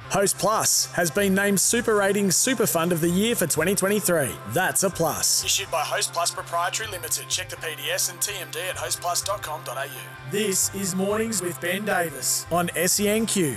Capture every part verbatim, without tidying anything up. Host Plus has been named Super Ratings Super Fund of the Year for twenty twenty-three. That's a plus. Issued by Host Plus Proprietary Limited. Check the P D S and T M D at host plus dot com dot a u. This is Mornings with Ben Davis on S E N Q.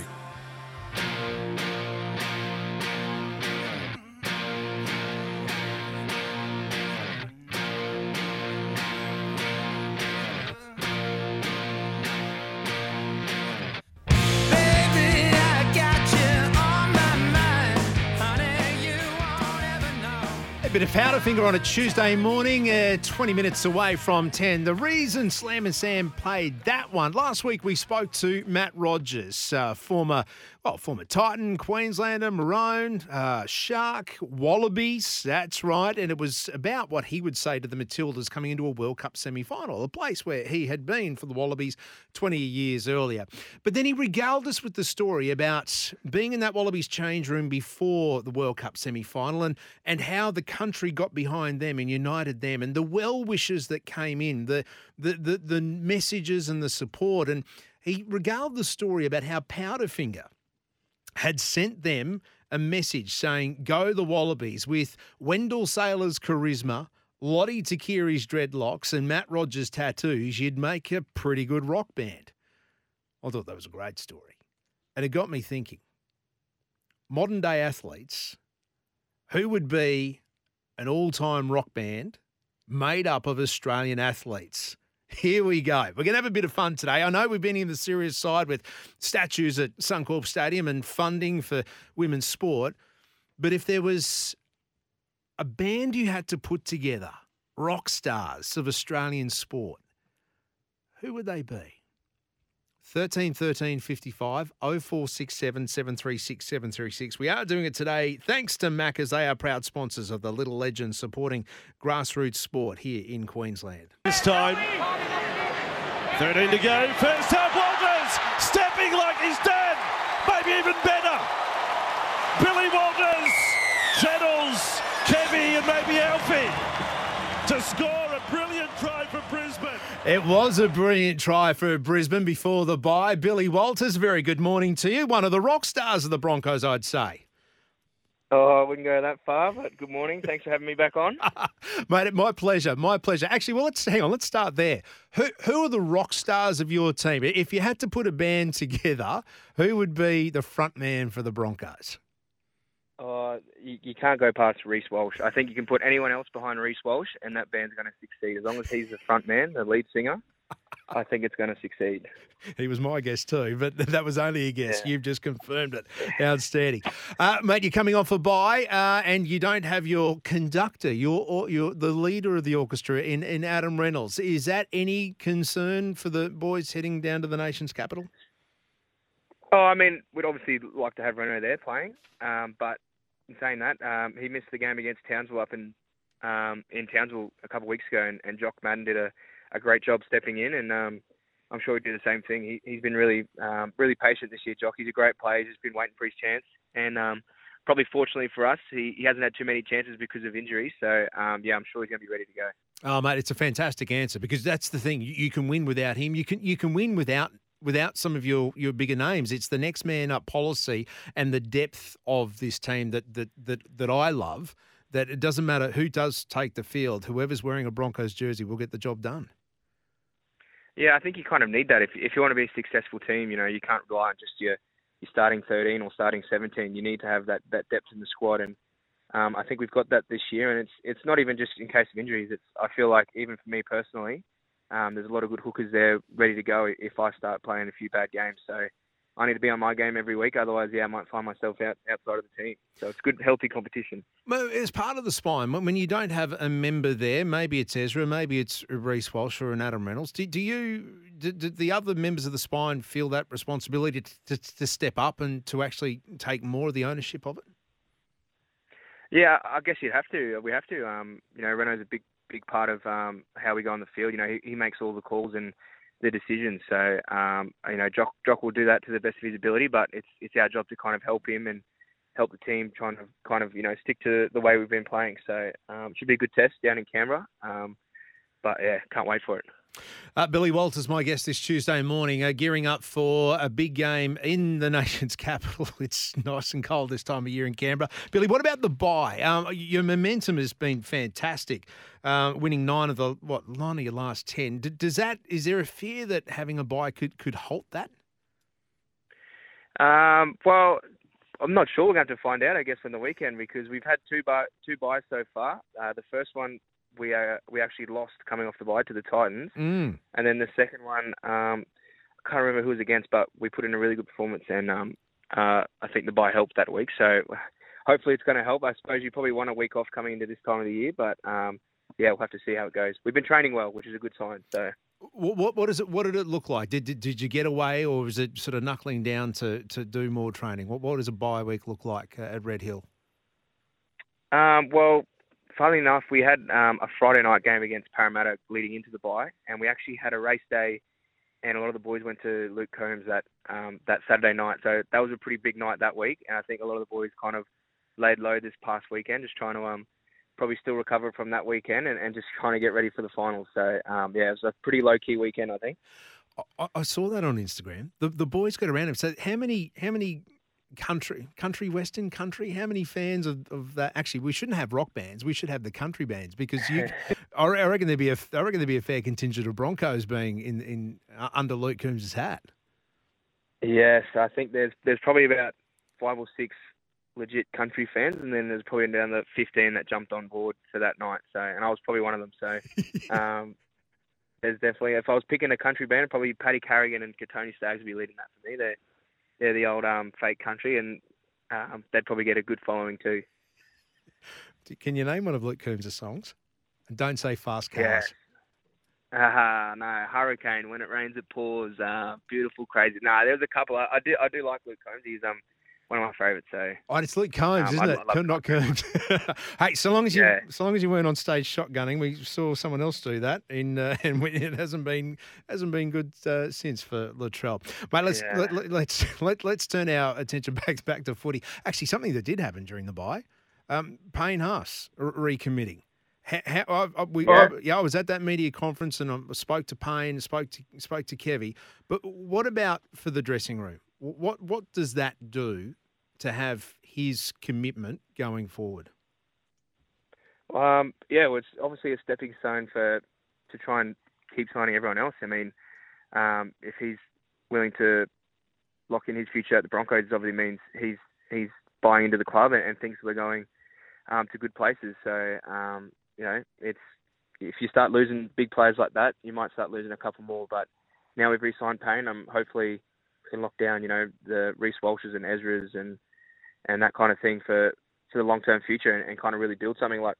Bit of Powderfinger on a Tuesday morning, uh, twenty minutes away from ten. The reason Slam and Sam played that one, last week we spoke to Matt Rogers, uh, former well, former Titan, Queenslander, Maroon, uh, Shark, Wallabies, that's right, and it was about what he would say to the Matildas coming into a World Cup semi-final, a place where he had been for the Wallabies twenty years earlier. But then he regaled us with the story about being in that Wallabies change room before the World Cup semi-final and, and how the country got behind them and united them, and the well wishes that came in, the, the the the messages and the support. And he regaled the story about how Powderfinger had sent them a message saying, "Go the Wallabies," with Wendell Saylor's charisma, Lottie Takiri's dreadlocks, and Matt Rogers' tattoos. You'd make a pretty good rock band. I thought that was a great story, and it got me thinking. Modern day athletes, who would be an all-time rock band made up of Australian athletes. Here we go. We're going to have a bit of fun today. I know we've been in the serious side with statues at Suncorp Stadium and funding for women's sport, but if there was a band you had to put together, rock stars of Australian sport, who would they be? thirteen thirteen fifty-five oh four six seven seven three six seven three six. We are doing it today thanks to Mac, as they are proud sponsors of the Little Legends, supporting grassroots sport here in Queensland. This time, thirteen to go. First half, Walters stepping like he's done, maybe even better. Billy Walters channels Kevy and maybe Alfie to score. Brilliant try for Brisbane. It was a brilliant try for Brisbane before the bye. Billy Walters, very good morning to you. One of the rock stars of the Broncos, I'd say. Oh, I wouldn't go that far, but good morning. Thanks for having me back on. Mate, my pleasure, my pleasure. Actually, well, let's hang on. Let's start there. Who, who are the rock stars of your team? If you had to put a band together, who would be the front man for the Broncos? Uh, you, you can't go past Reese Walsh. I think you can put anyone else behind Reese Walsh and that band's going to succeed. As long as he's the front man, the lead singer, I think it's going to succeed. He was my guess too, but that was only a guess. Yeah. You've just confirmed it. Outstanding. Uh, mate, you're coming off a bye uh, and you don't have your conductor, your, your the leader of the orchestra in, in Adam Reynolds. Is that any concern for the boys heading down to the nation's capital? Oh, I mean, we'd obviously like to have Reno there playing, um, but in saying that, um, he missed the game against Townsville up in um, in Townsville a couple of weeks ago, and, and Jock Madden did a, a great job stepping in, and um, I'm sure he did the same thing. He, he's been really um, really patient this year, Jock. He's a great player. He's just been waiting for his chance, and um, probably fortunately for us, he, he hasn't had too many chances because of injury, so um, yeah, I'm sure he's going to be ready to go. Oh, mate, it's a fantastic answer, because that's the thing. You, you can win without him. You can you can win without without some of your, your bigger names. It's the next man up policy and the depth of this team that that that that I love, that it doesn't matter who does take the field, whoever's wearing a Broncos jersey will get the job done. Yeah, I think you kind of need that. If if you want to be a successful team, you know, you can't rely on just your, your starting thirteen or starting seventeen. You need to have that, that depth in the squad. And um, I think we've got that this year. And it's it's not even just in case of injuries. It's I feel like, even for me personally, Um, there's a lot of good hookers there ready to go if I start playing a few bad games. So I need to be on my game every week. Otherwise, yeah, I might find myself out outside of the team. So it's good, healthy competition. Well, it's part of the spine. When you don't have a member there, maybe it's Ezra, maybe it's Reese Walsh or an Adam Reynolds. Do, do you, do, do the other members of the spine feel that responsibility to, to, to step up and to actually take more of the ownership of it? Yeah, I guess you'd have to. We have to. Um, you know, Renault's a big, big part of um, how we go on the field. You know, he, he makes all the calls and the decisions. So, um, you know, Jock, Jock will do that to the best of his ability, but it's it's our job to kind of help him and help the team trying to kind of, you know, stick to the way we've been playing. So um, it should be a good test down in Canberra. Um, but, yeah, can't wait for it. Uh, Billy Walters, my guest this Tuesday morning, uh, gearing up for a big game in the nation's capital. It's nice and cold this time of year in Canberra. Billy, what about the bye? Um, your momentum has been fantastic, uh, winning nine of the what nine of your last ten. Does that is there a fear that having a bye could could halt that? Um, well, I'm not sure. We're going to have to find out, I guess, on the weekend, because we've had two by two byes so far. Uh, the first one, we uh, we actually lost coming off the bye to the Titans. Mm. And then the second one, um, I can't remember who it was against, but we put in a really good performance, and um, uh, I think the bye helped that week. So hopefully it's going to help. I suppose you probably want a week off coming into this time of the year, but um, yeah, we'll have to see how it goes. We've been training well, which is a good sign. So what what, what is it? What did it look like? Did, did did you get away, or was it sort of knuckling down to, to do more training? What what does a bye week look like at Red Hill? Um, well. Funnily enough, we had um, a Friday night game against Parramatta leading into the bye, and we actually had a race day, and a lot of the boys went to Luke Combs that um, that Saturday night. So that was a pretty big night that week, and I think a lot of the boys kind of laid low this past weekend, just trying to um, probably still recover from that weekend and, and just trying to get ready for the finals. So, um, yeah, it was a pretty low-key weekend, I think. I, I saw that on Instagram. The the boys got around him. So how many how many... Country, country, Western country. How many fans of, of that? Actually, we shouldn't have rock bands. We should have the country bands, because you, I reckon there'd be a, I reckon there'd be a fair contingent of Broncos being in in uh, under Luke Combs' hat. Yes, I think there's there's probably about five or six legit country fans, and then there's probably down the fifteen that jumped on board for that night. So, and I was probably one of them. So, um, there's definitely, if I was picking a country band, probably Patty Carrigan and Katoni Staggs would be leading that for me there. They're the old um, fake country, and um, they'd probably get a good following too. Can you name one of Luke Combs' songs? And don't say Fast Cars. Yeah. Uh, no, Hurricane, When It Rains It Pours, uh, Beautiful Crazy. No, nah, there's a couple. I, I do I do like Luke Combs. He's um one of my favourites. So oh, it's Luke Combs, um, isn't I, it? Not Combs. Hey, so long as you yeah. so long as you weren't on stage shotgunning, we saw someone else do that, in, uh, and we, it hasn't been hasn't been good uh, since for Latrell. Mate, let's yeah. let, let, let's let, let's turn our attention back back to footy. Actually, something that did happen during the bye, um, Payne Haas r- recommitting. How, how, I, I, we, yeah. I, yeah, I was at that media conference and I spoke to Payne, spoke to spoke to Kevy. But what about for the dressing room? What what does that do to have his commitment going forward? Um, yeah, well, it's obviously a stepping stone for to try and keep signing everyone else. I mean, um, if he's willing to lock in his future at the Broncos, it obviously means he's he's buying into the club and, and thinks we're going um, to good places. So um, you know, it's if you start losing big players like that, you might start losing a couple more. But now we've re-signed Payne. I'm um, hopefully. Can lock down, you know, the Reese Walshes and Ezras and and that kind of thing for, for the long-term future and, and kind of really build something like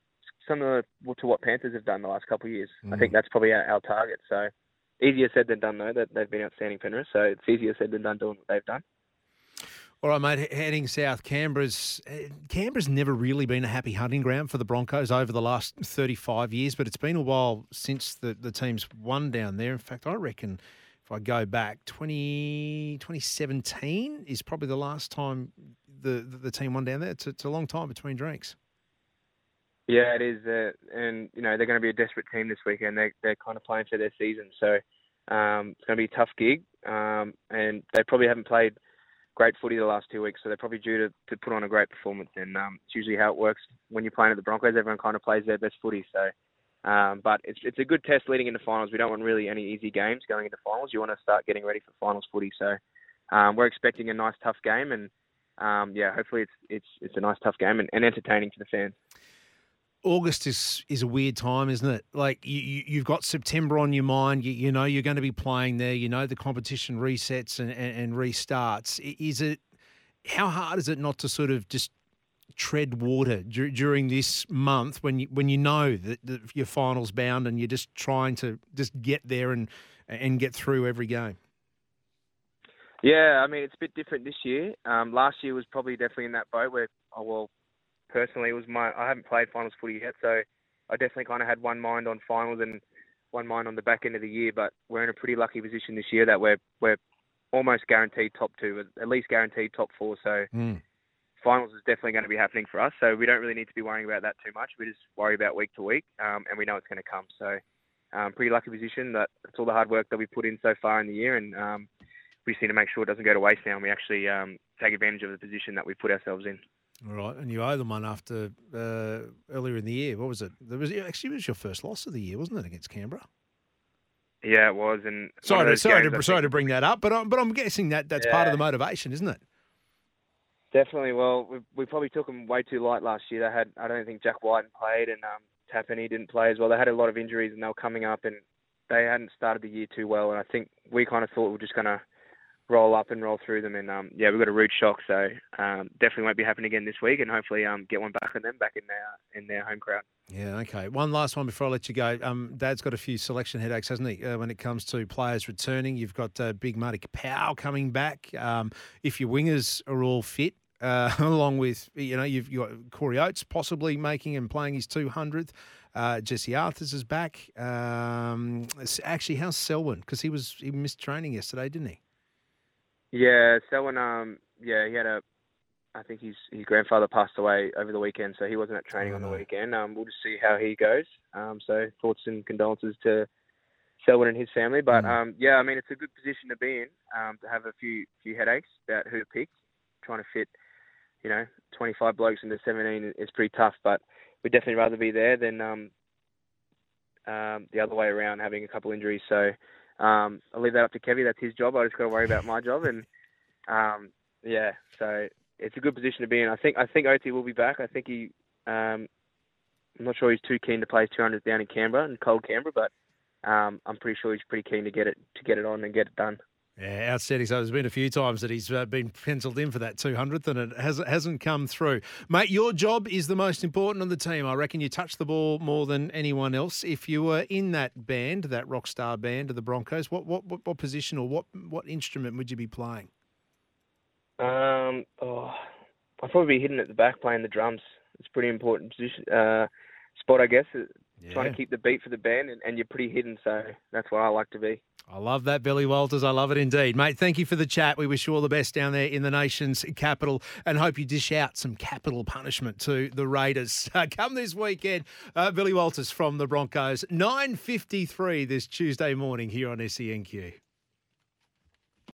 similar to what Panthers have done the last couple of years. Mm. I think that's probably our, our target. So easier said than done, though, that they've been outstanding Penrith. So it's easier said than done doing what they've done. All right, mate, heading south, Canberra's Canberra's never really been a happy hunting ground for the Broncos over the last thirty-five years, but it's been a while since the, the team's won down there. In fact, I reckon... I go back, twenty seventeen is probably the last time the, the, the team won down there. It's, it's a long time between drinks. Yeah, it is. Uh, and, you know, they're going to be a desperate team this weekend. They're, they're kind of playing for their season. So um, it's going to be a tough gig. Um, and they probably haven't played great footy the last two weeks, so they're probably due to, to put on a great performance. And um, it's usually how it works when you're playing at the Broncos. Everyone kind of plays their best footy, so... Um, but it's it's a good test leading into finals. We don't want really any easy games going into finals. You want to start getting ready for finals footy. So um, we're expecting a nice, tough game. And, um, yeah, hopefully it's it's it's a nice, tough game and, and entertaining for the fans. August is, is a weird time, isn't it? Like, you, you, you've got September on your mind. You, you know you're going to be playing there. You know the competition resets and, and, and restarts. Is it how hard is it not to sort of just tread water d- during this month when you when you know that, that your final's bound and you're just trying to just get there and and get through every game? Yeah, I mean, it's a bit different this year. Um, last year was probably definitely in that boat where, oh, well, personally, it was my I haven't played finals footy yet, so I definitely kind of had one mind on finals and one mind on the back end of the year, but we're in a pretty lucky position this year that we're, we're almost guaranteed top two, at least guaranteed top four, so... Mm. Finals is definitely going to be happening for us, so we don't really need to be worrying about that too much. We just worry about week to week, um, and we know it's going to come. So um, pretty lucky position that it's all the hard work that we put in so far in the year, and um, we just need to make sure it doesn't go to waste now, and we actually um, take advantage of the position that we put ourselves in. All right, and you owe them one after uh, earlier in the year. What was it? There was actually it was your first loss of the year, wasn't it, against Canberra? Yeah, it was. And sorry, to, sorry, to, sorry to bring that up, but I'm, but I'm guessing that that's yeah. part of the motivation, isn't it? Definitely. Well, we, we probably took them way too light last year. They had, I don't think Jack White played, and um, Tapani didn't play as well. They had a lot of injuries, and they were coming up, and they hadn't started the year too well. And I think we kind of thought we were just going to roll up and roll through them. And um, yeah, we got a rude shock, so um, definitely won't be happening again this week. And hopefully, um, get one back on them, back in their in their home crowd. Yeah, okay. One last one before I let you go. Um, Dad's got a few selection headaches, hasn't he? Uh, when it comes to players returning, you've got uh, big Marty Kapow coming back. Um, if your wingers are all fit, uh, along with you know you've got Corey Oates possibly making and playing his two hundredth. Uh, Jesse Arthurs is back. Um, actually, how's Selwyn? Because he was he missed training yesterday, didn't he? Yeah, Selwyn, um, yeah, he had a, I think his his grandfather passed away over the weekend, so he wasn't at training oh, on the no. weekend. Um, we'll just see how he goes. Um, so thoughts and condolences to Selwyn and his family. But mm. um, yeah, I mean, it's a good position to be in, um, to have a few few headaches about who to pick. Trying to fit, you know, twenty-five blokes into seventeen is pretty tough, but we'd definitely rather be there than um, um, the other way around, having a couple injuries. So, Um, I'll leave that up to Kevy. That's his job. I just got to worry about my job. And, um, yeah, so it's a good position to be in. I think I think O T will be back. I think he, um, I'm not sure he's too keen to play two hundred down in Canberra, in cold Canberra, but um, I'm pretty sure he's pretty keen to get it to get it on and get it done. Yeah, outstanding. So there's been a few times that he's uh, been penciled in for that two hundredth and it hasn't, hasn't come through. Mate, your job is the most important on the team. I reckon you touch the ball more than anyone else. If you were in that band, that rock star band of the Broncos, what what, what, what position or what, what instrument would you be playing? Um, oh, I'd probably be hidden at the back playing the drums. It's a pretty important position, uh, spot, I guess. Yeah. Trying to keep the beat for the band, and, and you're pretty hidden, so that's where I like to be. I love that, Billy Walters. I love it indeed. Mate, thank you for the chat. We wish you all the best down there in the nation's capital and hope you dish out some capital punishment to the Raiders. Uh, come this weekend, uh, Billy Walters from the Broncos, nine fifty-three this Tuesday morning here on S E N Q.